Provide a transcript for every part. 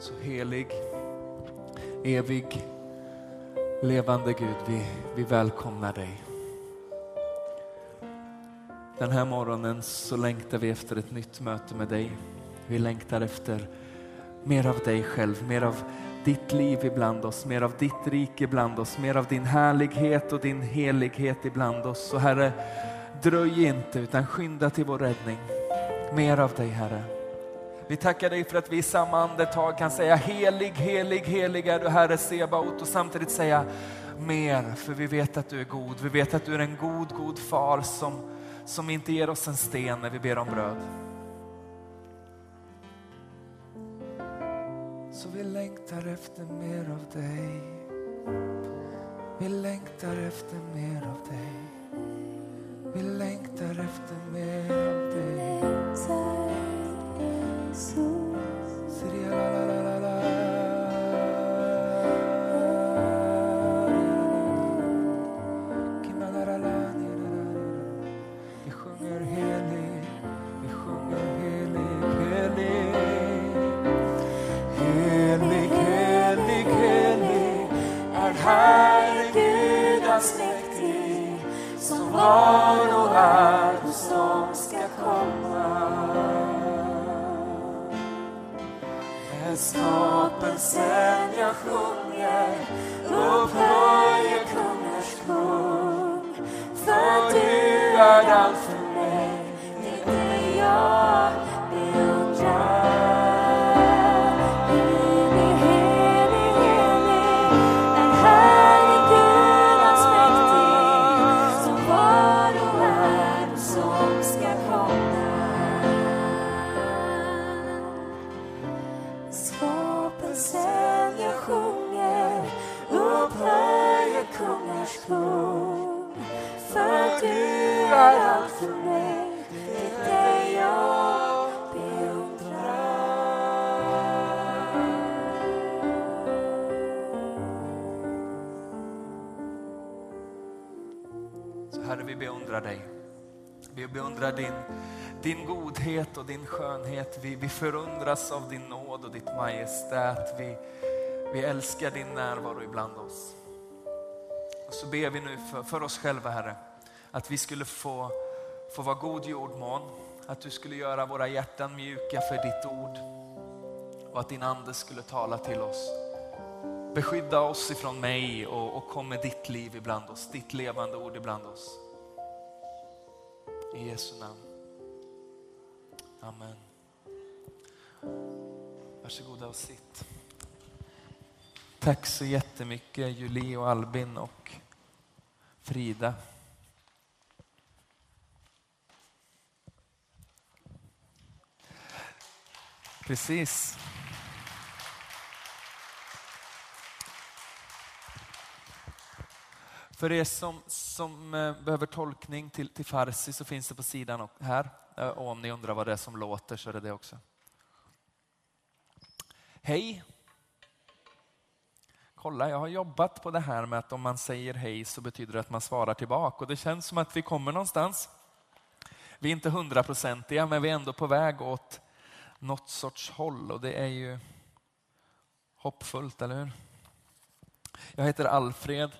Så helig, evig, levande Gud, vi välkomnar dig. Den här morgonen så längtar vi efter ett nytt möte med dig. Vi längtar efter mer av dig själv, mer av ditt liv ibland oss, mer av ditt rike ibland oss, mer av din härlighet och din helighet ibland oss. Så Herre, dröj inte utan skynda till vår räddning. Mer av dig, Herre. Vi tackar dig för att vi i samma andetag kan säga helig, helig, helig är du Herre Sebaot, och samtidigt säga mer, för vi vet att du är god. Vi vet att du är en god, god far som inte ger oss en sten när vi ber om bröd. Så vi längtar efter mer av dig. Vi längtar efter mer av dig. Vi längtar efter mer av dig. Vi sjunger helig, vi sjunger helig, helig. Helig, helig, helig är Herre Gud allsmäktig, som var och är och som ska komma. Med skapelsen jag sjunger, upphöjer kungars kung, för du är allt för mig, det är jag beundrar. För du är allt för mig, det är dig jag beundrar. Så Herre, vi beundrar dig. Vi beundrar din godhet och din skönhet. Vi förundras av din nåd och ditt majestät. Vi älskar din närvaro ibland oss. Och så ber vi nu för oss själva, Herre, att vi skulle få vara god jordmån, att du skulle göra våra hjärtan mjuka för ditt ord och att din ande skulle tala till oss. Beskydda oss ifrån mig och kom med ditt liv ibland oss, ditt levande ord ibland oss. I Jesu namn. Amen. Varsågoda och sitt. Tack så jättemycket Julie och Albin och Frida. Precis. För er som behöver tolkning till farsi så finns det på sidan och här. Och om ni undrar vad det är som låter så är det också. Hej. Kolla, jag har jobbat på det här med att om man säger hej så betyder det att man svarar tillbaka. Och det känns som att vi kommer någonstans. Vi är inte 100%iga, men vi är ändå på väg åt något sorts håll. Och det är ju hoppfullt, eller hur? Jag heter Alfred.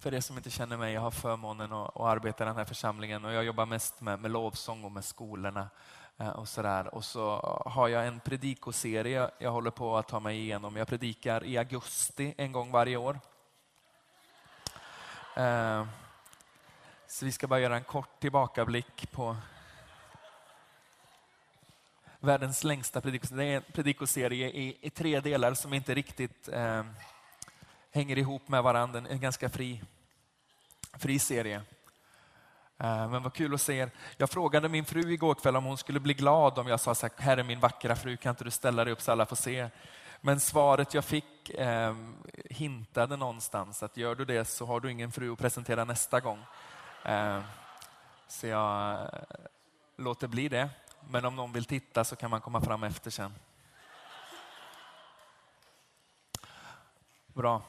För er som inte känner mig, jag har förmånen att arbeta i den här församlingen. Och jag jobbar mest med lovsång och med skolorna och sådär. Och så har jag en predikoserie jag håller på att ta mig igenom. Jag predikar i augusti en gång varje år. Så vi ska bara göra en kort tillbakablick på världens längsta predikoserie i tre delar som inte riktigt hänger ihop med varandra. En ganska fri serie. Men vad kul att se er. Jag frågade min fru igår kväll om hon skulle bli glad om jag sa så här: är min vackra fru, kan inte du ställa dig upp så alla får se? Men svaret jag fick hintade någonstans att gör du det så har du ingen fru att presentera nästa gång. Så jag låter bli det. Men om någon vill titta så kan man komma fram efter sen. Bra.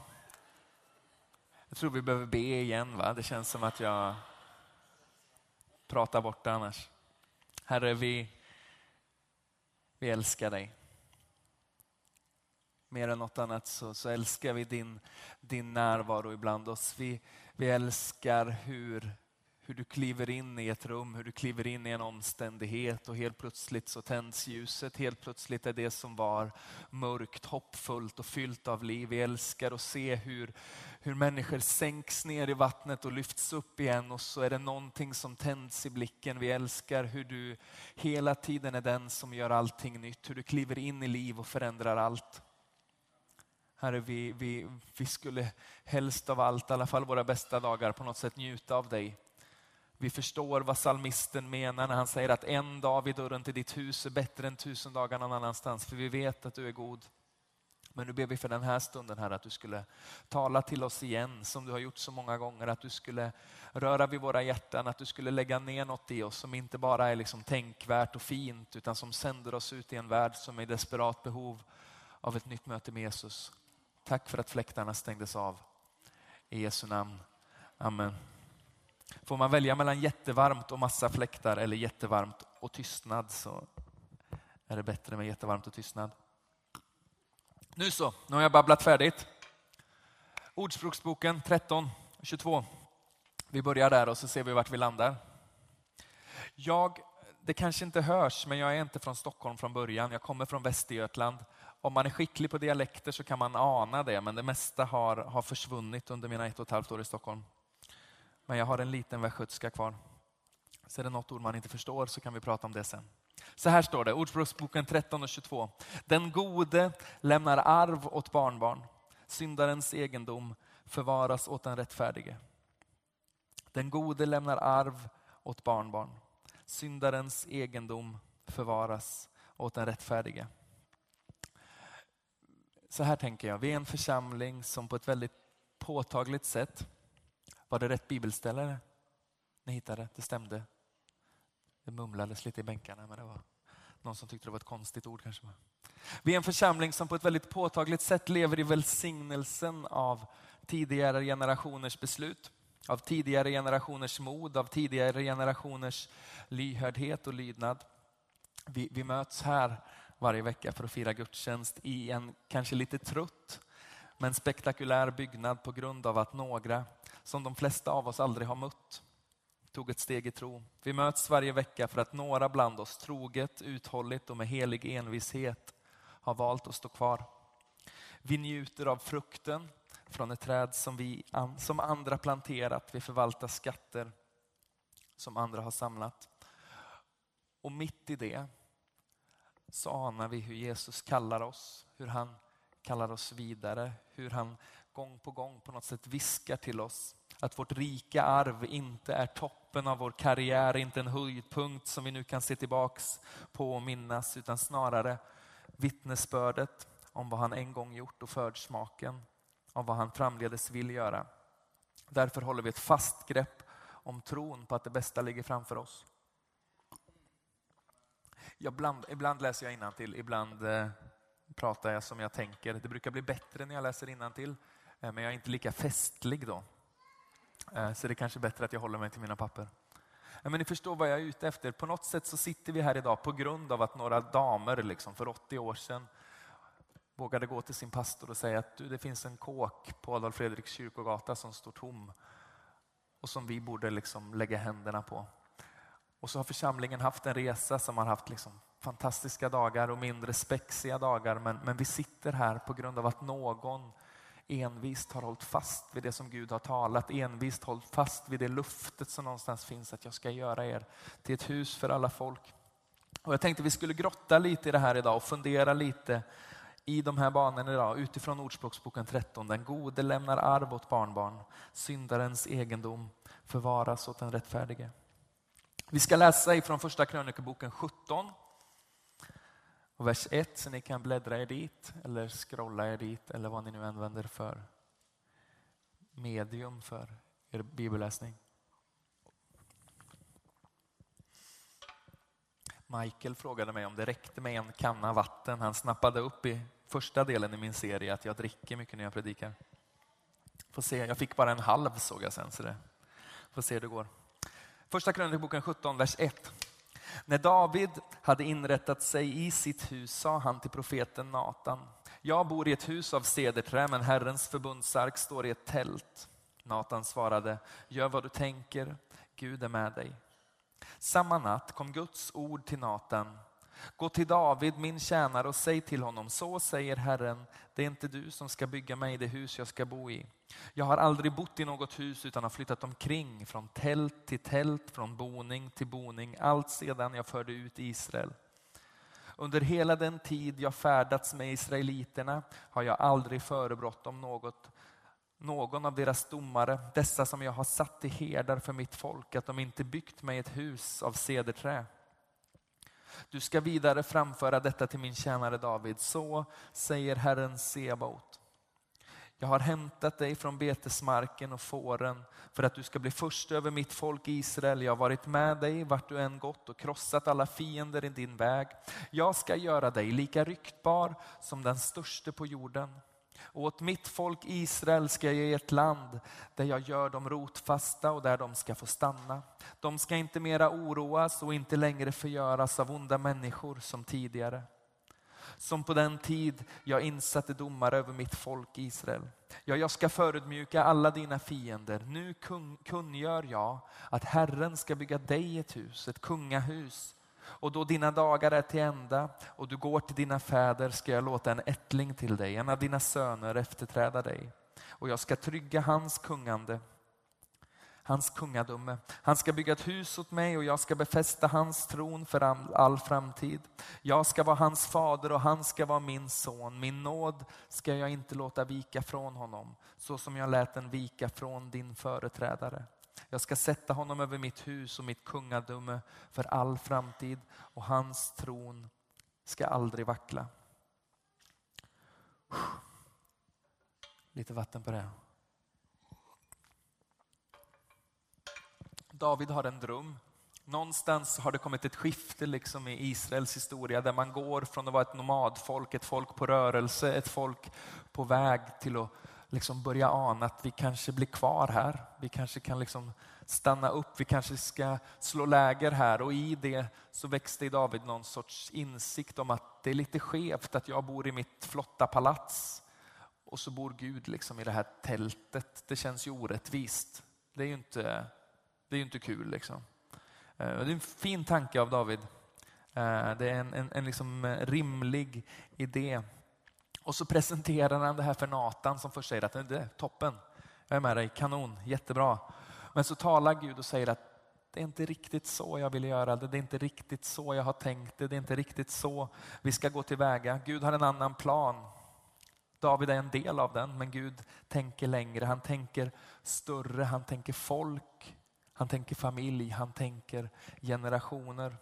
Jag tror vi behöver be igen, va? Det känns som att jag pratar bort det annars. Herre, vi älskar dig. mer än något annat så älskar vi din närvaro ibland oss. Vi älskar hur du kliver in i ett rum, hur du kliver in i en omständighet och helt plötsligt så tänds ljuset. Helt plötsligt är det som var mörkt, hoppfullt och fyllt av liv. Vi älskar att se hur människor sänks ner i vattnet och lyfts upp igen och så är det någonting som tänds i blicken. Vi älskar hur du hela tiden är den som gör allting nytt, hur du kliver in i liv och förändrar allt. Herre, vi skulle helst av allt, i alla fall våra bästa dagar, på något sätt njuta av dig. Vi förstår vad psalmisten menar när han säger att en dag vid dörren till ditt hus är bättre än 1000 dagar någon annanstans. För vi vet att du är god. Men nu ber vi för den här stunden här att du skulle tala till oss igen som du har gjort så många gånger. Att du skulle röra vid våra hjärtan, att du skulle lägga ner något i oss som inte bara är liksom tänkvärt och fint utan som sänder oss ut i en värld som är i desperat behov av ett nytt möte med Jesus. Tack för att fläktarna stängdes av. I Jesu namn. Amen. Får man välja mellan jättevarmt och massa fläktar eller jättevarmt och tystnad så är det bättre med jättevarmt och tystnad. Nu så, nu har jag babblat färdigt. Ordspråksboken 13:22. Vi börjar där och så ser vi vart vi landar. Det kanske inte hörs, men jag är inte från Stockholm från början. Jag kommer från Västergötland. Om man är skicklig på dialekter så kan man ana det, men det mesta har försvunnit under mina 1,5 år i Stockholm. Men jag har en liten västgötska kvar. Så är det något ord man inte förstår så kan vi prata om det sen. Så här står det, Ordspråksboken 13:22. Den gode lämnar arv åt barnbarn. Syndarens egendom förvaras åt den rättfärdige. Den gode lämnar arv åt barnbarn. Syndarens egendom förvaras åt den rättfärdige. Så här tänker jag. Vi är en församling som på ett väldigt påtagligt sätt... Var det rätt bibelställare? Ni hittade, det stämde. Det mumlades lite i bänkarna, men det var någon som tyckte det var ett konstigt ord kanske. Vi är en församling som på ett väldigt påtagligt sätt lever i välsignelsen av tidigare generationers beslut, av tidigare generationers mod, av tidigare generationers lyhördhet och lydnad. Vi möts här varje vecka för att fira gudstjänst i en kanske lite trött men spektakulär byggnad på grund av att några som de flesta av oss aldrig har mött tog ett steg i tro. Vi möts varje vecka för att några bland oss troget, uthålligt och med helig envishet har valt att stå kvar. Vi njuter av frukten från ett träd som andra planterat. Vi förvaltar skatter som andra har samlat. Och mitt i det så anar vi hur Jesus kallar oss, hur han kallar oss vidare, hur han gång på något sätt viskar till oss att vårt rika arv inte är toppen av vår karriär, inte en höjdpunkt som vi nu kan se tillbaks på och minnas, utan snarare vittnesbördet om vad han en gång gjort och försmaken om vad han framledes vill göra. Därför håller vi ett fast grepp om tron på att det bästa ligger framför oss. Ibland läser jag innantill, ibland pratar jag som jag tänker. Det brukar bli bättre när jag läser innantill. Men jag är inte lika festlig då. Så det är kanske bättre att jag håller mig till mina papper. Men ni förstår vad jag är ute efter. På något sätt så sitter vi här idag på grund av att några damer för 80 år sedan vågade gå till sin pastor och säga att det finns en kåk på Adolf Fredriks kyrkogata som står tom och som vi borde lägga händerna på. Och så har församlingen haft en resa som har haft fantastiska dagar och mindre spexiga dagar. Men vi sitter här på grund av att någon envist har hållit fast vid det som Gud har talat, envist hållit fast vid det luftet som någonstans finns att jag ska göra er till ett hus för alla folk. Och jag tänkte vi skulle grotta lite i det här idag och fundera lite i de här banorna idag utifrån Ordspråksboken 13. Den gode lämnar arv åt barnbarn, syndarens egendom förvaras åt den rättfärdige. Vi ska läsa ifrån första krönikeboken 17 och vers 1, så ni kan bläddra er dit eller scrolla er dit eller vad ni nu använder för medium för er bibelläsning. Michael frågade mig om det räckte med en kanna vatten. Han snappade upp i första delen i min serie att jag dricker mycket när jag predikar. Får se, jag fick bara en halv såg jag sen, så det får se hur det går. Första krönikeboken 17, vers 1. När David hade inrättat sig i sitt hus sa han till profeten Natan: Jag bor i ett hus av cederträ, men Herrens förbundsark står i ett tält. Natan svarade, gör vad du tänker, Gud är med dig. Samma natt kom Guds ord till Natan. Gå till David, min tjänare, och säg till honom, så säger Herren, det är inte du som ska bygga mig det hus jag ska bo i. Jag har aldrig bott i något hus utan har flyttat omkring från tält till tält, från boning till boning, allt sedan jag förde ut Israel. Under hela den tid jag färdats med israeliterna har jag aldrig förebrått om någon av deras domare, dessa som jag har satt till herdar för mitt folk, att de inte byggt mig ett hus av cederträ. Du ska vidare framföra detta till min tjänare David. Så säger Herren Sebaot. Jag har hämtat dig från betesmarken och fåren för att du ska bli först över mitt folk Israel. Jag har varit med dig vart du än gått och krossat alla fiender i din väg. Jag ska göra dig lika ryktbar som den störste på jorden. Och åt mitt folk Israel ska jag ge ett land där jag gör dem rotfasta och där de ska få stanna. De ska inte mera oroas och inte längre förgöras av onda människor som tidigare. Som på den tid jag insatte domare över mitt folk Israel. Ja, jag ska förödmjuka alla dina fiender. Nu kungör jag att Herren ska bygga dig ett hus, ett kungahus. Och då dina dagar är till ända och du går till dina fäder ska jag låta en ättling till dig, en av dina söner efterträda dig. Och jag ska trygga hans kungadöme. Han ska bygga ett hus åt mig och jag ska befästa hans tron för all framtid. Jag ska vara hans fader och han ska vara min son. Min nåd ska jag inte låta vika från honom, så som jag lät den vika från din företrädare. Jag ska sätta honom över mitt hus och mitt kungadöme för all framtid och hans tron ska aldrig vackla. Lite vatten på det. David har en dröm. Någonstans har det kommit ett skifte liksom i Israels historia där man går från att vara ett nomadfolk, ett folk på rörelse, ett folk på väg till att liksom börja ana att vi kanske blir kvar här. Vi kanske kan liksom stanna upp. Vi kanske ska slå läger här. Och i det så växte i David någon sorts insikt om att det är lite skevt att jag bor i mitt flotta palats. Och så bor Gud liksom i det här tältet. Det känns ju orättvist. Det är ju inte kul liksom. Det är en fin tanke av David. Det är en liksom rimlig idé. Och så presenterar han det här för Natan som först säger att det är toppen. Jag är med dig, kanon, jättebra. Men så talar Gud och säger att det är inte riktigt så jag vill göra det. Det är inte riktigt så jag har tänkt det. Det är inte riktigt så vi ska gå tillväga. Gud har en annan plan. David är en del av den, men Gud tänker längre. Han tänker större, han tänker folk, han tänker familj, han tänker generationer.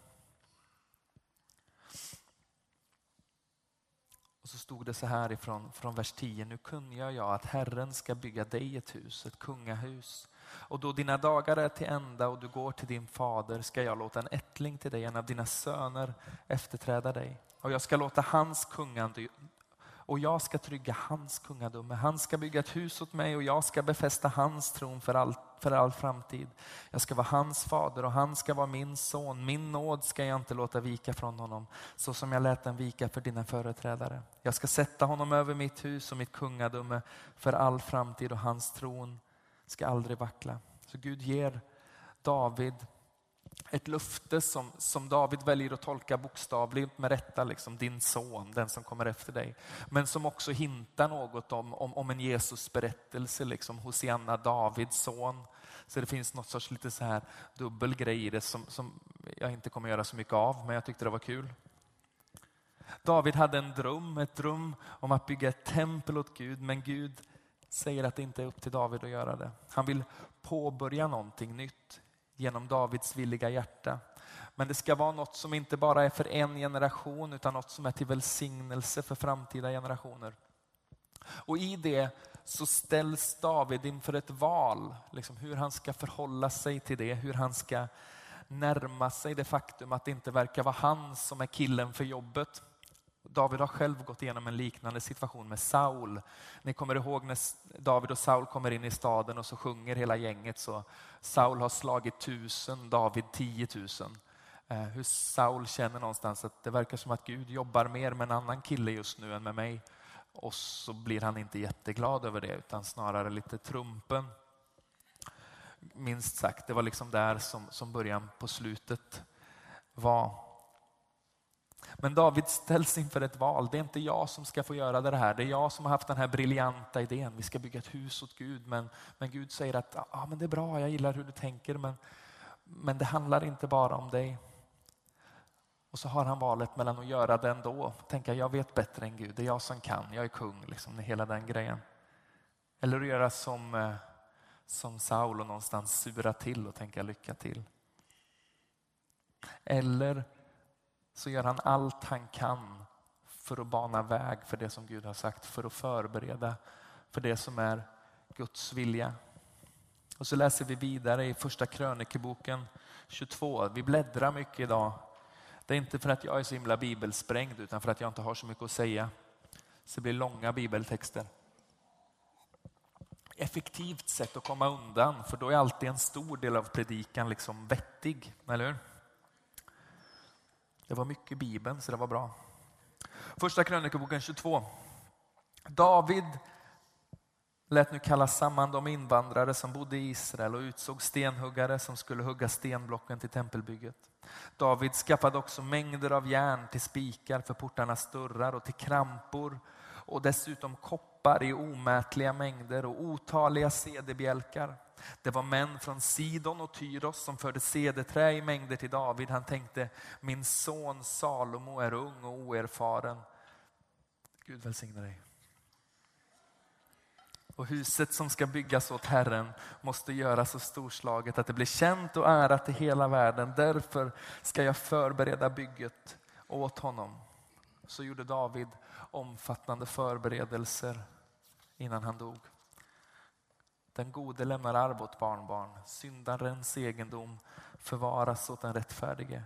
Och så stod det så här från vers 10. Nu kungör jag att Herren ska bygga dig ett hus, ett kungahus. Och då dina dagar är till ända och du går till din fader ska jag låta en ättling till dig, en av dina söner, efterträda dig. Och jag ska låta hans kungande och jag ska trygga hans kungadöme. Han ska bygga ett hus åt mig och jag ska befästa hans tron för all framtid. Jag ska vara hans fader och han ska vara min son. Min nåd ska jag inte låta vika från honom, så som jag lät den vika för dina företrädare. Jag ska sätta honom över mitt hus och mitt kungadöme för all framtid och hans tron ska aldrig vackla. Så Gud ger David ett löfte som David väljer att tolka bokstavligt med rätta, liksom din son, den som kommer efter dig. Men som också hintar något om en Jesusberättelse, liksom Hosianna, Davids son. Så det finns något sorts lite så här dubbel grej i det som jag inte kommer göra så mycket av, men jag tyckte det var kul. David hade en dröm, ett rum om att bygga ett tempel åt Gud, men Gud säger att det inte är upp till David att göra det. Han vill påbörja någonting nytt genom Davids villiga hjärta. Men det ska vara något som inte bara är för en generation utan något som är till välsignelse för framtida generationer. Och i det så ställs David inför ett val. Liksom hur han ska förhålla sig till det. Hur han ska närma sig det faktum att det inte verkar vara han som är killen för jobbet. David har själv gått igenom en liknande situation med Saul. Ni kommer ihåg när David och Saul kommer in i staden och så sjunger hela gänget så Saul har slagit 1000, David 10 000. Hur Saul känner någonstans att det verkar som att Gud jobbar mer med en annan kille just nu än med mig. Och så blir han inte jätteglad över det, utan snarare lite trumpen. Minst sagt, det var liksom där som början på slutet var. Men David ställs inför ett val. Det är inte jag som ska få göra det här. Det är jag som har haft den här briljanta idén. Vi ska bygga ett hus åt Gud. Men Gud säger att men det är bra, jag gillar hur du tänker. Men det handlar inte bara om dig. Och så har han valet mellan att göra det ändå. Tänka, jag vet bättre än Gud. Det är jag som kan. Jag är kung, liksom, hela den grejen. Eller att göra som Saul och någonstans sura till och tänka lycka till. Eller så gör han allt han kan för att bana väg för det som Gud har sagt. För att förbereda för det som är Guds vilja. Och så läser vi vidare i första krönikeboken 22. Vi bläddrar mycket idag. Det är inte för att jag är så himla bibelsprängd utan för att jag inte har så mycket att säga. Så det blir långa bibeltexter. Effektivt sätt att komma undan, för då är alltid en stor del av predikan liksom vettig, eller hur? Det var mycket Bibeln så det var bra. Första krönikeboken 22. David lät nu kalla samman de invandrare som bodde i Israel och utsåg stenhuggare som skulle hugga stenblocken till tempelbygget. David skaffade också mängder av järn till spikar för portarnas dörrar och till krampor och dessutom koppar i omätliga mängder och otaliga cederbjälkar. Det var män från Sidon och Tyros som förde cederträ i mängder till David. Han tänkte, min son Salomo är ung och oerfaren. Gud välsigne dig. Och huset som ska byggas åt Herren måste göras så storslaget att det blir känt och ärat i hela världen. Därför ska jag förbereda bygget åt honom. Så gjorde David omfattande förberedelser innan han dog. Den gode lämnar arv åt barnbarn. Syndarens egendom förvaras åt den rättfärdige.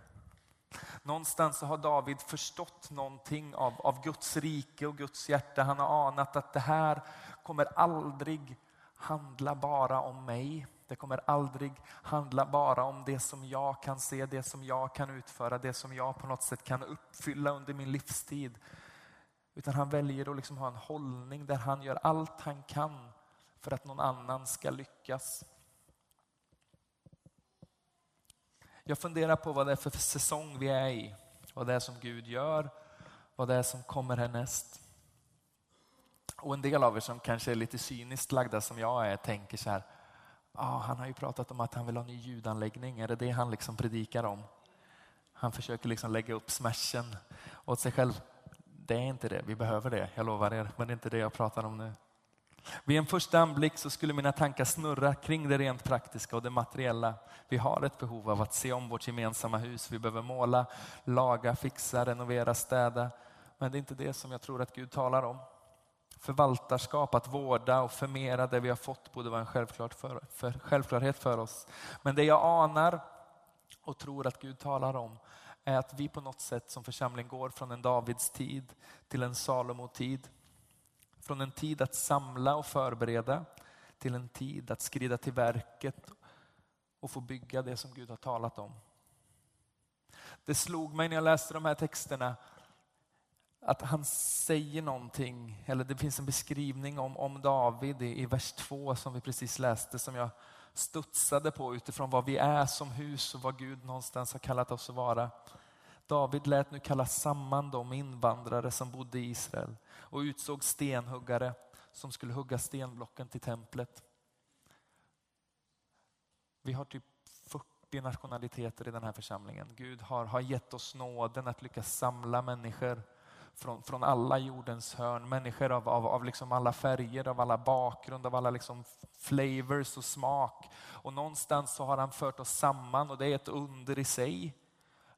Någonstans så har David förstått någonting av Guds rike och Guds hjärta. Han har anat att det här kommer aldrig handla bara om mig. Det kommer aldrig handla bara om det som jag kan se, det som jag kan utföra, det som jag på något sätt kan uppfylla under min livstid. Utan han väljer att liksom ha en hållning där han gör allt han kan för att någon annan ska lyckas. Jag funderar på vad det är för säsong vi är i. Vad det är som Gud gör. Vad det är som kommer härnäst. Och en del av er som kanske är lite cyniskt lagda som jag är tänker så här. Han har ju pratat om att han vill ha en ny ljudanläggning. Är det det han liksom predikar om? Han försöker liksom lägga upp smashen åt sig själv. Det är inte det. Vi behöver det. Jag lovar er. Men det är inte det jag pratar om nu. Vid en första anblick så skulle mina tankar snurra kring det rent praktiska och det materiella. Vi har ett behov av att se om vårt gemensamma hus. Vi behöver måla, laga, fixa, renovera, städa. Men det är inte det som jag tror att Gud talar om. Förvaltarskap, att vårda och förmera det vi har fått borde vara en självklarhet för oss. Men det jag anar och tror att Gud talar om är att vi på något sätt som församling går från en Davids tid till en Salomotid. Från en tid att samla och förbereda till en tid att skrida till verket och få bygga det som Gud har talat om. Det slog mig när jag läste de här texterna att han säger någonting, eller det finns en beskrivning om David i vers 2 som vi precis läste som jag studsade på utifrån vad vi är som hus och vad Gud någonstans har kallat oss att vara. David lät nu kalla samman de invandrare som bodde i Israel och utsåg stenhuggare som skulle hugga stenblocken till templet. Vi har typ 40 nationaliteter i den här församlingen. Gud har gett oss nåden att lyckas samla människor från alla jordens hörn. Människor av liksom alla färger, av alla bakgrund, av alla liksom flavors och smak. Och någonstans så har han fört oss samman och det är ett under i sig.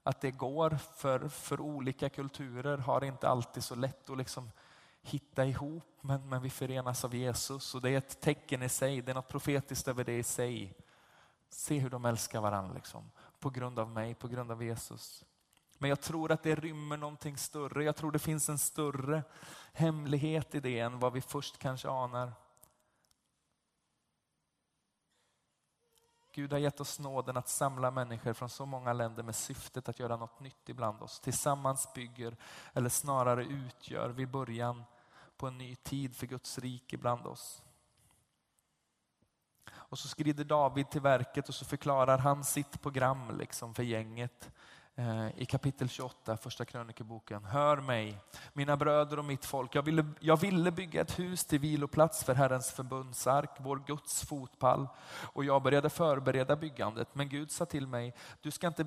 Att det går för olika kulturer har inte alltid så lätt att liksom hitta ihop. Men vi förenas av Jesus och det är ett tecken i sig. Det är något profetiskt över det i sig. Se hur de älskar varandra liksom. På grund av mig, på grund av Jesus. Men jag tror att det rymmer någonting större. Jag tror det finns en större hemlighet i det än vad vi först kanske anar. Gud har gett oss nåden att samla människor från så många länder med syftet att göra något nytt ibland oss. Tillsammans bygger, eller snarare utgör vi början på en ny tid för Guds rike bland oss. Och så skrider David till verket och så förklarar han sitt program liksom för gänget. I kapitel 28, första krönikeboken. Hör mig, mina bröder och mitt folk. Jag ville bygga ett hus till viloplats för Herrens förbundsark, vår Guds fotpall. Och jag började förbereda byggandet. Men Gud sa till mig, du ska inte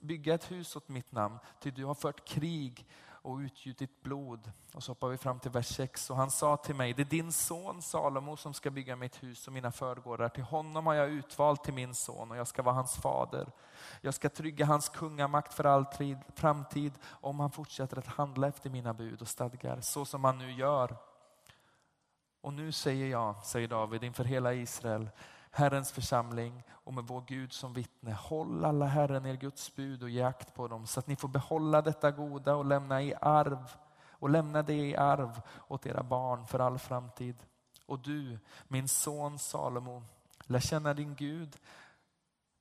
bygga ett hus åt mitt namn. Ty du har fört krig och utgjutit blod. Och så hoppar vi fram till vers 6. Och han sa till mig, det är din son Salomo som ska bygga mitt hus och mina förgårdar. Till honom har jag utvalt till min son och jag ska vara hans fader. Jag ska trygga hans kungamakt för all framtid om han fortsätter att handla efter mina bud och stadgar. Så som han nu gör. Och nu säger jag, säger David inför hela Israel, Herrens församling och med vår Gud som vittne. Håll alla Herren er Guds bud och ge akt på dem så att ni får behålla detta goda och lämna det i arv åt era barn för all framtid. Och du, min son Salomo, lär känna din Gud,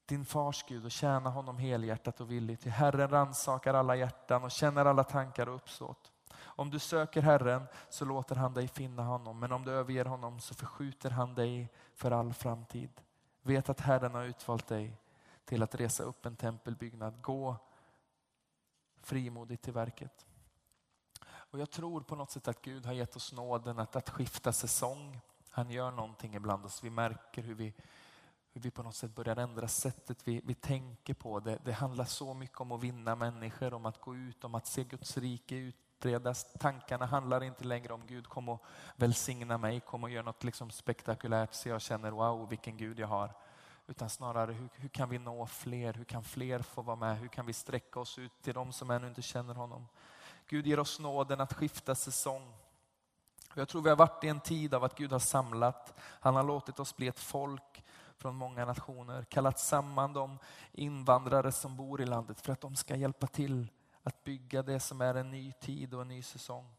din fars Gud och tjäna honom helhjärtat och villigt. Till Herren rannsakar alla hjärtan och känner alla tankar och uppsåt. Om du söker Herren så låter han dig finna honom. Men om du överger honom så förskjuter han dig för all framtid. Vet att Herren har utvalt dig till att resa upp en tempelbyggnad. Gå frimodigt till verket. Och jag tror på något sätt att Gud har gett oss nåden att skifta säsong. Han gör någonting ibland oss. Vi märker hur vi på något sätt börjar ändra sättet vi tänker på. Det handlar så mycket om att vinna människor, om att gå ut, om att se Guds rike ut. Tankarna handlar inte längre om Gud kom och välsigna mig, kom och gör något liksom spektakulärt så jag känner wow vilken Gud jag har, utan snarare hur kan vi nå fler, hur kan fler få vara med, hur kan vi sträcka oss ut till de som ännu inte känner honom. Gud ger oss nåden att skifta säsong. Jag tror vi har varit i en tid av att Gud har samlat, han har låtit oss bli ett folk från många nationer, kallat samman de invandrare som bor i landet för att de ska hjälpa till att bygga det som är en ny tid och en ny säsong.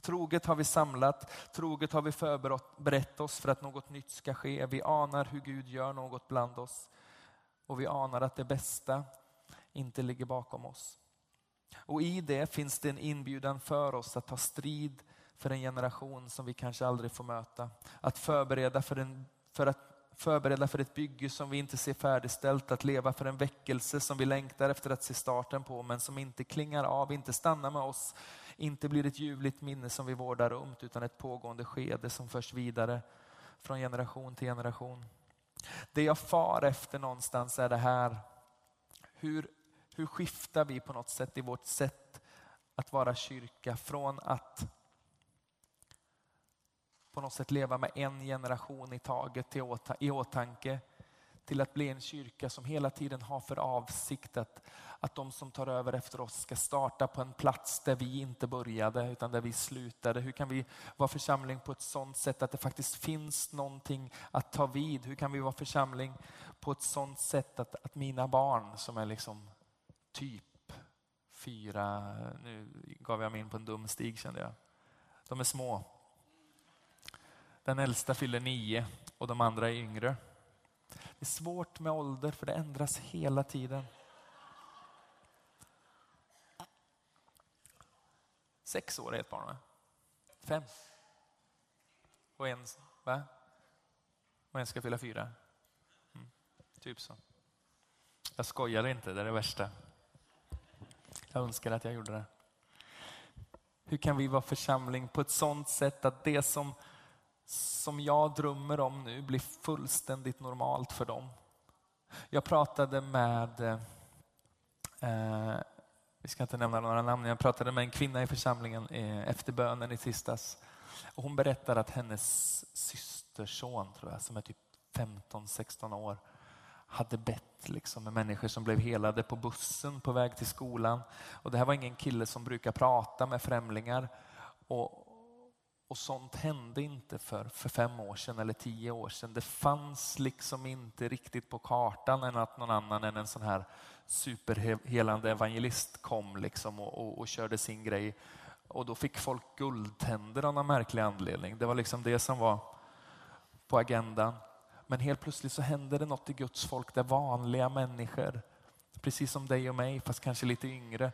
Troget har vi samlat. Troget har vi förberett oss för att något nytt ska ske. Vi anar hur Gud gör något bland oss. Och vi anar att det bästa inte ligger bakom oss. Och i det finns det en inbjudan för oss att ta strid för en generation som vi kanske aldrig får möta. Att förbereda för ett bygge som vi inte ser färdigställt, att leva för en väckelse som vi längtar efter att se starten på men som inte klingar av, inte stannar med oss, inte blir ett ljuvligt minne som vi vårdar runt utan ett pågående skede som förs vidare från generation till generation. Det jag far efter någonstans är det här. Hur skiftar vi på något sätt i vårt sätt att vara kyrka från att på något sätt leva med en generation i taget i åtanke till att bli en kyrka som hela tiden har för avsikt att de som tar över efter oss ska starta på en plats där vi inte började utan där vi slutade. Hur kan vi vara församling på ett sådant sätt att det faktiskt finns någonting att ta vid? Hur kan vi vara församling på ett sådant sätt att mina barn som är liksom typ 4, nu gav jag mig in på en dum stig kände jag, de är små. Den äldsta fyller 9 och de andra är yngre. Det är svårt med ålder för det ändras hela tiden. 6 år är ett barn, va? 5. Och en, va? Och en ska fylla 4. Typ så. Jag skojar inte, det är det värsta. Jag önskar att jag gjorde det. Hur kan vi vara församling på ett sådant sätt att det som jag drömmer om nu blir fullständigt normalt för dem. Jag pratade med vi ska inte nämna några namn, jag pratade med en kvinna i församlingen efter bönen i tisdags och hon berättade att hennes systerson tror jag, som är typ 15-16 år hade bett liksom, med människor som blev helade på bussen på väg till skolan och det här var ingen kille som brukar prata med främlingar och sånt hände inte för 5 år sedan eller 10 år sedan. Det fanns liksom inte riktigt på kartan än att någon annan än en sån här superhelande evangelist kom liksom och körde sin grej. Och då fick folk guldtänder av någon märklig anledning. Det var liksom det som var på agendan. Men helt plötsligt så hände det något i Guds folk där vanliga människor, precis som dig och mig fast kanske lite yngre,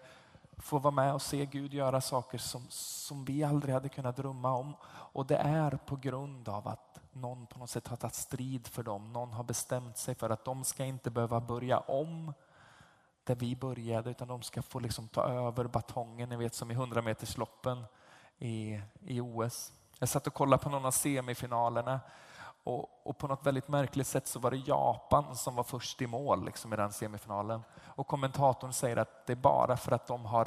får vara med och se Gud göra saker som vi aldrig hade kunnat drömma om. Och det är på grund av att någon på något sätt har tagit strid för dem. Någon har bestämt sig för att de ska inte behöva börja om där vi började, utan de ska få liksom ta över batongen, ni vet, som i 100-metersloppen i OS. Jag satt och kollade på någon av semifinalerna och på något väldigt märkligt sätt så var det Japan som var först i mål liksom, i den semifinalen. Och kommentatorn säger att det är bara för att de har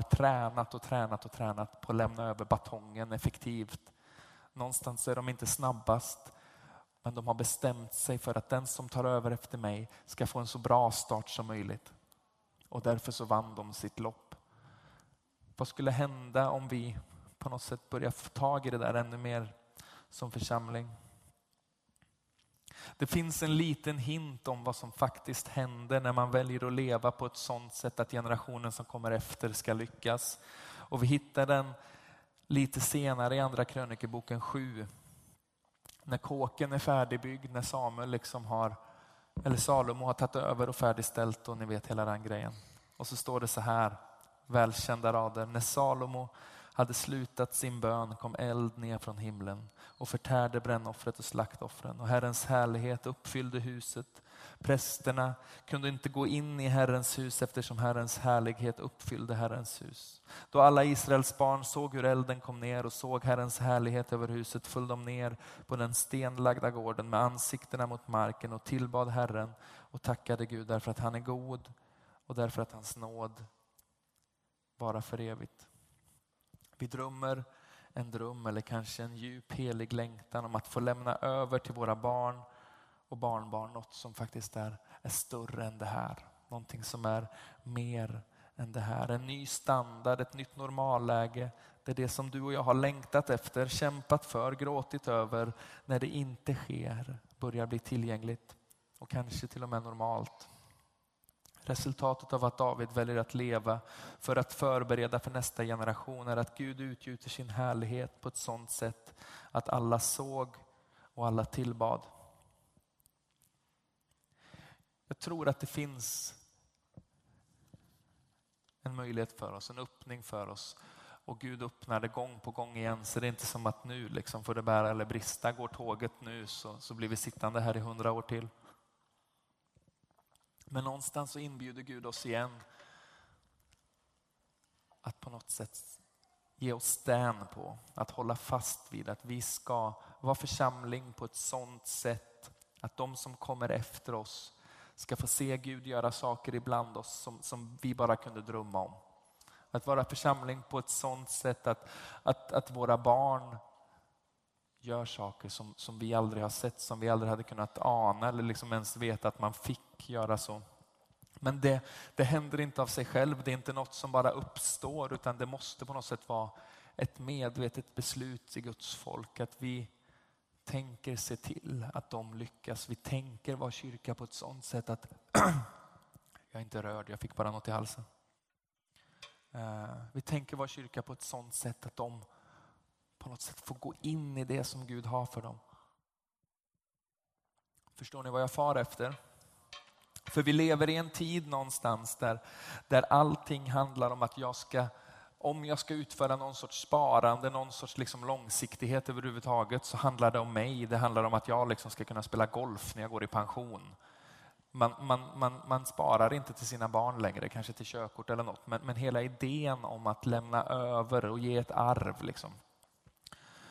tränat på att lämna över batongen effektivt. Någonstans är de inte snabbast, men de har bestämt sig för att den som tar över efter mig ska få en så bra start som möjligt. Och därför så vann de sitt lopp. Vad skulle hända om vi på något sätt börjar få tag i det där ännu mer som församling? Det finns en liten hint om vad som faktiskt händer när man väljer att leva på ett sådant sätt att generationen som kommer efter ska lyckas. Och vi hittar den lite senare i andra krönikeboken 7. När kåken är färdigbyggd, när Samuel liksom Salomo har tagit över och färdigställt, och ni vet hela den grejen. Och så står det så här, välkända rader. När Salomo hade slutat sin bön kom eld ner från himlen och förtärde brännoffret och slaktoffren. Och Herrens härlighet uppfyllde huset. Prästerna kunde inte gå in i Herrens hus eftersom Herrens härlighet uppfyllde Herrens hus. Då alla Israels barn såg hur elden kom ner och såg Herrens härlighet över huset föll de ner på den stenlagda gården med ansiktena mot marken och tillbad Herren och tackade Gud därför att han är god och därför att hans nåd varar för evigt. Vi drömmer en dröm eller kanske en djup helig längtan om att få lämna över till våra barn och barnbarn något som faktiskt är större än det här. Någonting som är mer än det här. En ny standard, ett nytt normalläge. Det är det som du och jag har längtat efter, kämpat för, gråtit över. När det inte sker börjar bli tillgängligt och kanske till och med normalt. Resultatet av att David väljer att leva för att förbereda för nästa generation är att Gud utgjuter sin härlighet på ett sådant sätt att alla såg och alla tillbad. Jag tror att det finns en möjlighet för oss, en öppning för oss. Och Gud öppnar det gång på gång igen, så det är inte som att nu liksom får det bära eller brista. Går tåget nu så blir vi sittande här i 100 år till. Men någonstans så inbjuder Gud oss igen att på något sätt ge oss sten på, att hålla fast vid att vi ska vara församling på ett sådant sätt att de som kommer efter oss ska få se Gud göra saker ibland oss som vi bara kunde drömma om. Att vara församling på ett sådant sätt att våra barn gör saker som vi aldrig har sett, som vi aldrig hade kunnat ana eller liksom ens veta att man fick göra så. Men det händer inte av sig själv, det är inte något som bara uppstår, utan det måste på något sätt vara ett medvetet beslut i Guds folk att vi tänker se till att de lyckas. Vi tänker vara kyrka på ett sådant sätt att jag är inte rörd, jag fick bara något i halsen. Vi tänker vara kyrka på ett sådant sätt att de på något sätt får gå in i det som Gud har för dem. Förstår ni vad jag far efter? För vi lever i en tid någonstans där allting handlar om att om jag ska utföra någon sorts sparande, någon sorts liksom långsiktighet överhuvudtaget, så handlar det om mig. Det handlar om att jag liksom ska kunna spela golf när jag går i pension. Man sparar inte till sina barn längre, kanske till körkort eller något. Men hela idén om att lämna över och ge ett arv liksom,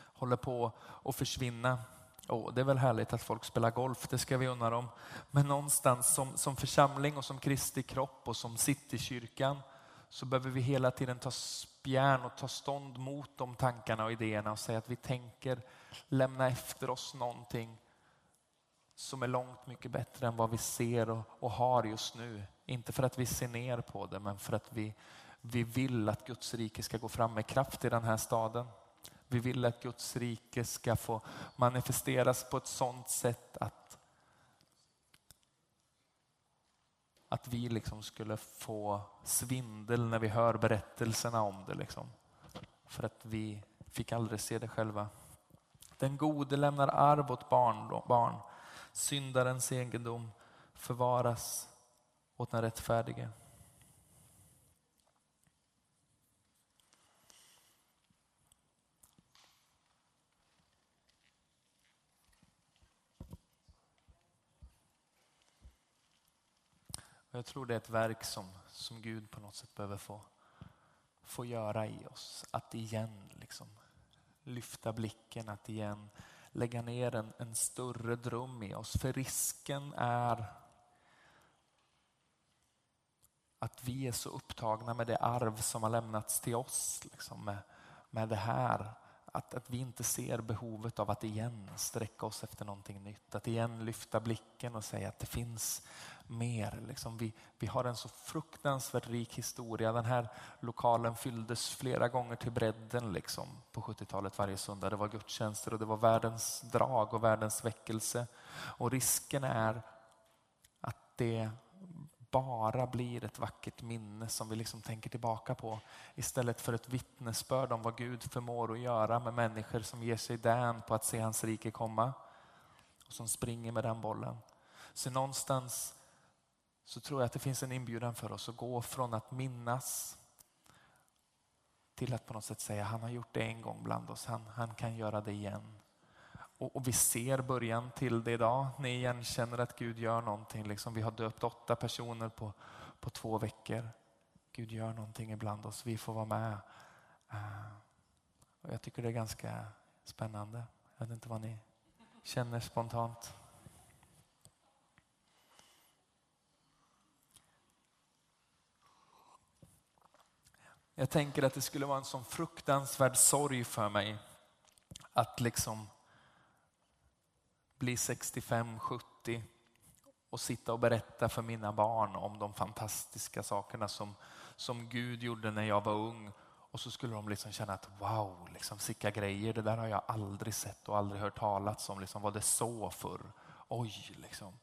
håller på att försvinna. Det är väl härligt att folk spelar golf, det ska vi unna dem. Men någonstans som församling och som Kristi kropp och som Citykyrkan så behöver vi hela tiden ta spjärn och ta stånd mot de tankarna och idéerna och säga att vi tänker lämna efter oss någonting som är långt mycket bättre än vad vi ser och har just nu. Inte för att vi ser ner på det, men för att vi vill att Guds rike ska gå fram med kraft i den här staden. Vi vill att Guds rike ska få manifesteras på ett sådant sätt att vi liksom skulle få svindel när vi hör berättelserna om det. Liksom. För att vi fick aldrig se det själva. Den gode lämnar arv åt barn. Syndarens egendom förvaras åt den rättfärdige. Jag tror det är ett verk som Gud på något sätt behöver få göra i oss. Att igen liksom lyfta blicken, att igen lägga ner en större dröm i oss. För risken är att vi är så upptagna med det arv som har lämnats till oss. Liksom med det här. Att vi inte ser behovet av att igen sträcka oss efter någonting nytt. Att igen lyfta blicken och säga att det finns mer. Liksom vi har en så fruktansvärt rik historia. Den här lokalen fylldes flera gånger till bredden liksom, på 70-talet varje söndag. Det var gudstjänster och det var världens drag och världens väckelse. Och risken är att det bara blir ett vackert minne som vi liksom tänker tillbaka på, istället för ett vittnesbörd om vad Gud förmår att göra med människor som ger sig dän på att se hans rike komma och som springer med den bollen. Så någonstans så tror jag att det finns en inbjudan för oss att gå från att minnas till att på något sätt säga han har gjort det en gång bland oss, han kan göra det igen. Och vi ser början till det idag. Ni igen känner att Gud gör någonting. Liksom, vi har döpt 8 personer på 2 veckor. Gud gör någonting ibland oss. Vi får vara med. Och jag tycker det är ganska spännande. Jag vet inte vad ni känner spontant. Jag tänker att det skulle vara en sån fruktansvärd sorg för mig att liksom bli 65-70 och sitta och berätta för mina barn om de fantastiska sakerna som Gud gjorde när jag var ung. Och så skulle de liksom känna att wow, liksom, sicka grejer, det där har jag aldrig sett och aldrig hört talats om. Liksom, var det så förr? Oj, liksom.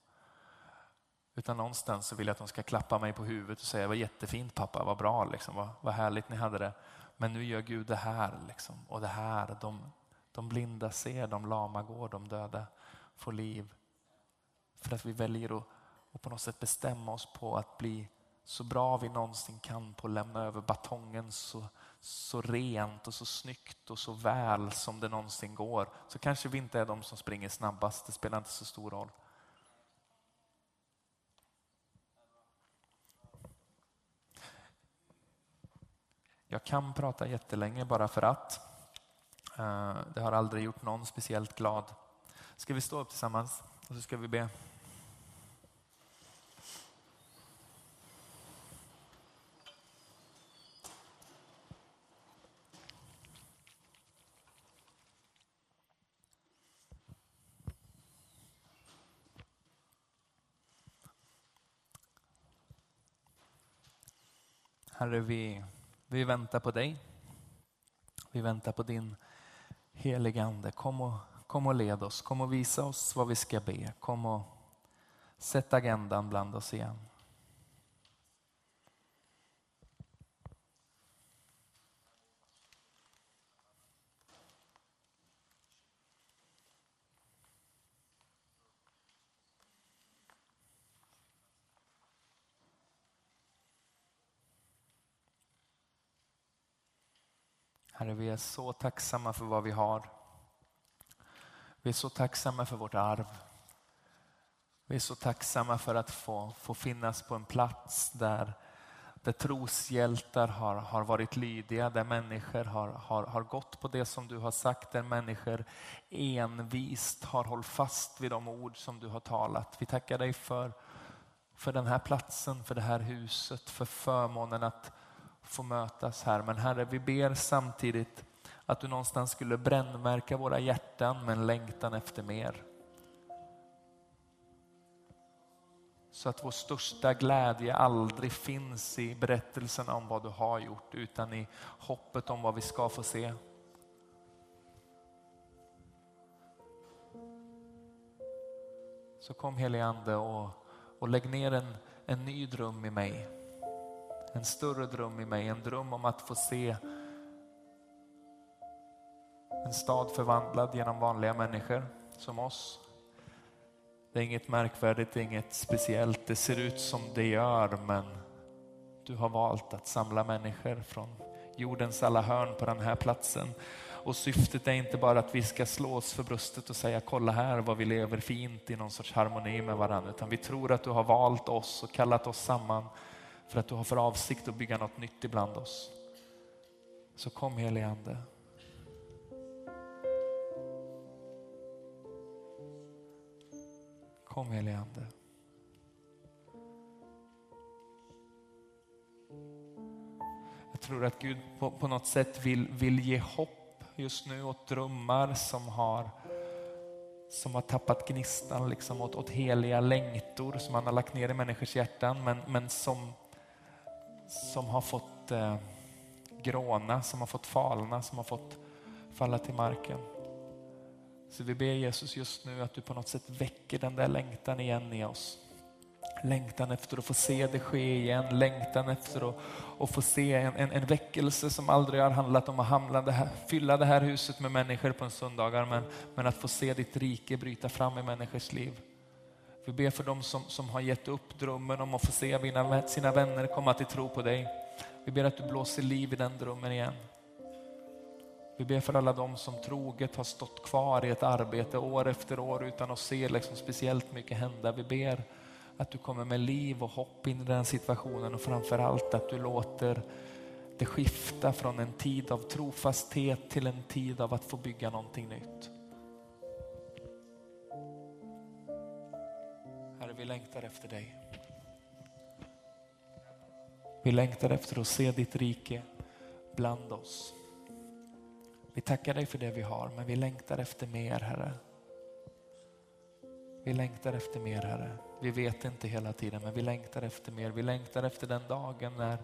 Utan någonstans så vill jag att de ska klappa mig på huvudet och säga vad jättefint pappa, vad bra, liksom, vad härligt ni hade det. Men nu gör Gud det här liksom, och det här. De blinda ser, de lama går, de döda får liv. För att vi väljer att på något sätt bestämma oss på att bli så bra vi någonsin kan på att lämna över batongen så rent och så snyggt och så väl som det någonsin går. Så kanske vi inte är de som springer snabbast, det spelar inte så stor roll. Jag kan prata jättelänge bara för att. Det har aldrig gjort någon speciellt glad. Ska vi stå upp tillsammans och så ska vi be. Herre, vi väntar på dig. Vi väntar på din Helige Ande, kom och led oss. Kom och visa oss vad vi ska be. Kom och sätt agendan bland oss igen. Herre, vi är så tacksamma för vad vi har. Vi är så tacksamma för vårt arv. Vi är så tacksamma för att få finnas på en plats där troshjältar har varit lydiga. Där människor har gått på det som du har sagt. Där människor envist har hållit fast vid de ord som du har talat. Vi tackar dig för den här platsen, för det här huset, för förmånen att få mötas här. Men Herre, vi ber samtidigt att du någonstans skulle brännmärka våra hjärtan med en längtan efter mer. Så att vår största glädje aldrig finns i berättelsen om vad du har gjort, utan i hoppet om vad vi ska få se. Så kom Helige Ande och lägg ner en ny dröm i mig. En större dröm i mig, en dröm om att få se en stad förvandlad genom vanliga människor som oss. Det är inget märkvärdigt, det är inget speciellt. Det ser ut som det gör, men du har valt att samla människor från jordens alla hörn på den här platsen. Och syftet är inte bara att vi ska slå oss för bröstet och säga kolla här vad vi lever fint i någon sorts harmoni med varandra. Utan vi tror att du har valt oss och kallat oss samman för att du har för avsikt att bygga något nytt ibland oss. Så kom helige Ande. Kom helige Ande. Jag tror att Gud på något sätt vill ge hopp just nu åt drömmar som har tappat gnistan liksom, åt heliga längtor som han har lagt ner i människors hjärtan men som har fått gråna, som har fått falna, som har fått falla till marken. Så vi ber Jesus just nu att du på något sätt väcker den där längtan igen i oss. Längtan efter att få se det ske igen. Längtan efter att få se en väckelse som aldrig har handlat om att fylla det här huset med människor på en söndagar. Men att få se ditt rike bryta fram i människors liv. Vi ber för dem som har gett upp drömmen om att få se sina vänner komma till tro på dig. Vi ber att du blåser liv i den drömmen igen. Vi ber för alla dem som troget har stått kvar i ett arbete år efter år utan att se liksom speciellt mycket hända. Vi ber att du kommer med liv och hopp in i den situationen och framförallt att du låter det skifta från en tid av trofasthet till en tid av att få bygga någonting nytt. Herre, vi längtar efter dig. Vi längtar efter att se ditt rike bland oss. Vi tackar dig för det vi har, men vi längtar efter mer, Herre. Vi längtar efter mer, Herre. Vi vet inte hela tiden, men vi längtar efter mer. Vi längtar efter den dagen när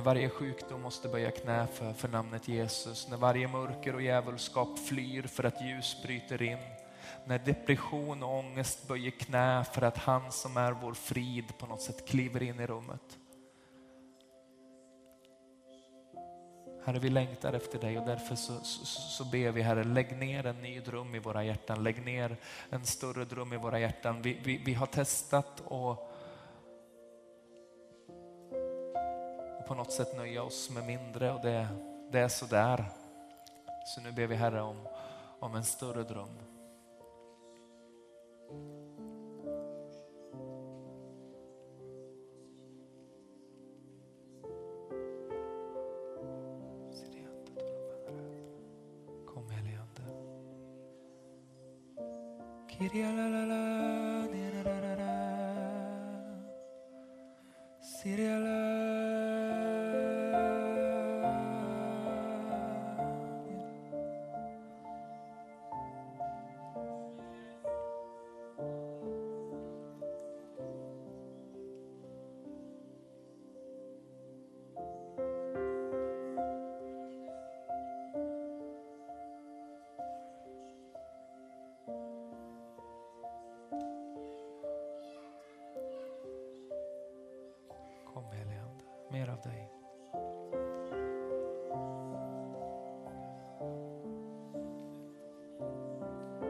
varje sjukdom måste böja knä för namnet Jesus. När varje mörker och djävulskap flyr för att ljus bryter in. När depression och ångest böjer knä för att han som är vår frid på något sätt kliver in i rummet. Herre, vi längtar efter dig och därför så ber vi, Herre, lägg ner en ny dröm i våra hjärtan. Lägg ner en större dröm i våra hjärtan. Vi har testat och på något sätt nöja oss med mindre och det är sådär. Så nu ber vi, Herre, om en större dröm.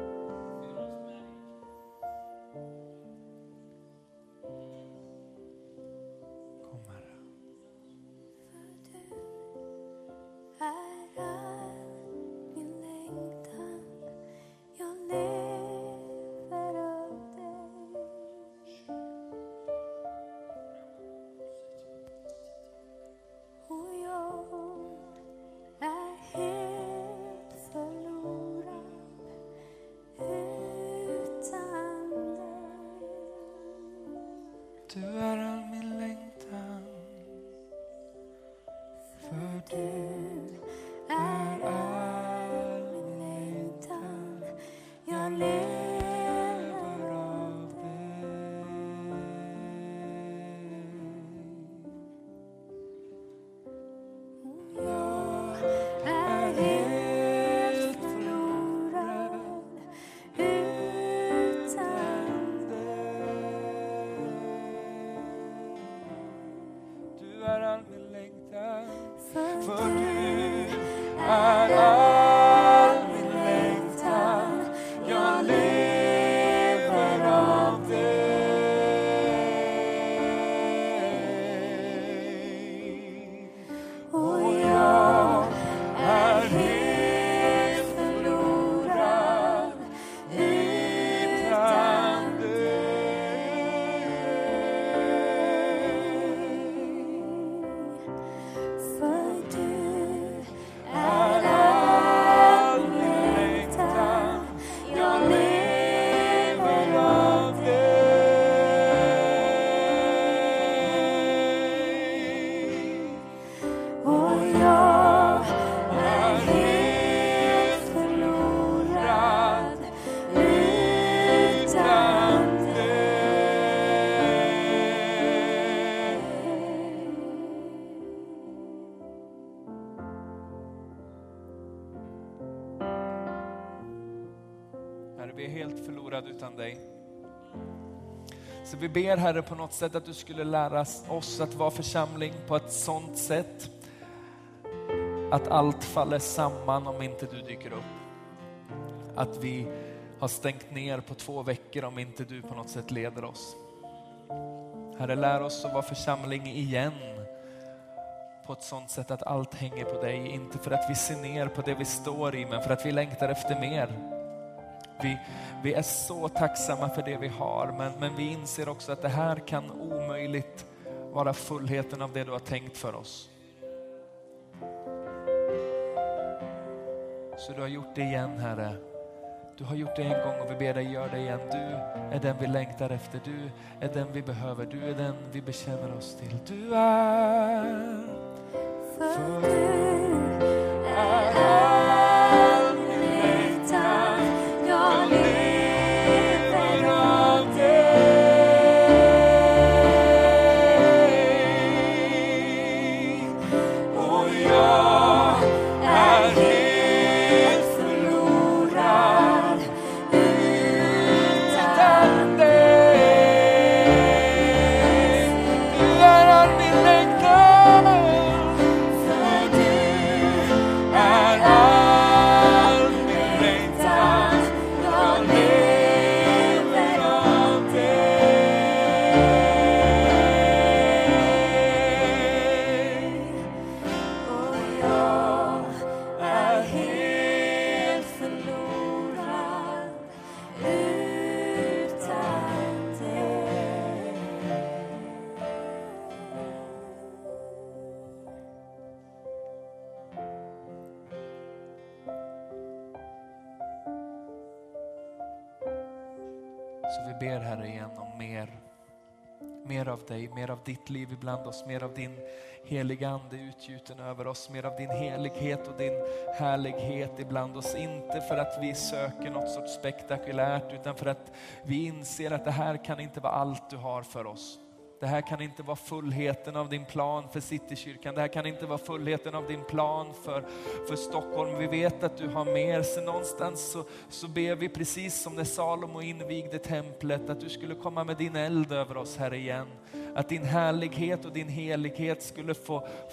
För du är all min längtan, jag lever. Herre. Vi är helt förlorade utan dig. Så vi ber, Herre, på något sätt att du skulle lära oss att vara församling på ett sånt sätt att allt faller samman om inte du dyker upp. Att vi har stängt ner på 2 veckor om inte du på något sätt leder oss. Herre, lär oss att vara församling igen på ett sånt sätt att allt hänger på dig. Inte för att vi ser ner på det vi står i, men för att vi längtar efter mer. Vi är så tacksamma för det vi har, men vi inser också att det här kan omöjligt vara fullheten av det du har tänkt för oss. Så du har gjort det igen, Herre. Du har gjort det en gång och vi ber dig, gör det igen. Du är den vi längtar efter. Du är den vi behöver. Du är den vi bekänner oss till. Du är, för du är all min tack. Jag lever av dig. Och jag är mer av ditt liv ibland oss, mer av din heliga ande utgjuten över oss, mer av din helighet och din härlighet ibland oss. Inte för att vi söker något sorts spektakulärt, utan för att vi inser att det här kan inte vara allt du har för oss. Det här kan inte vara fullheten av din plan för Citykyrkan. Det här kan inte vara fullheten av din plan för Stockholm. Vi vet att du har mer. Så någonstans så ber vi, precis som när Salomo invigde templet, att du skulle komma med din eld över oss här igen. Att din härlighet och din helighet skulle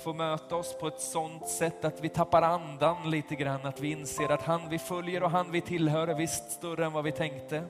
få möta oss på ett sånt sätt att vi tappar andan lite grann. Att vi inser att han vi följer och han vi tillhör är visst större än vad vi tänkte.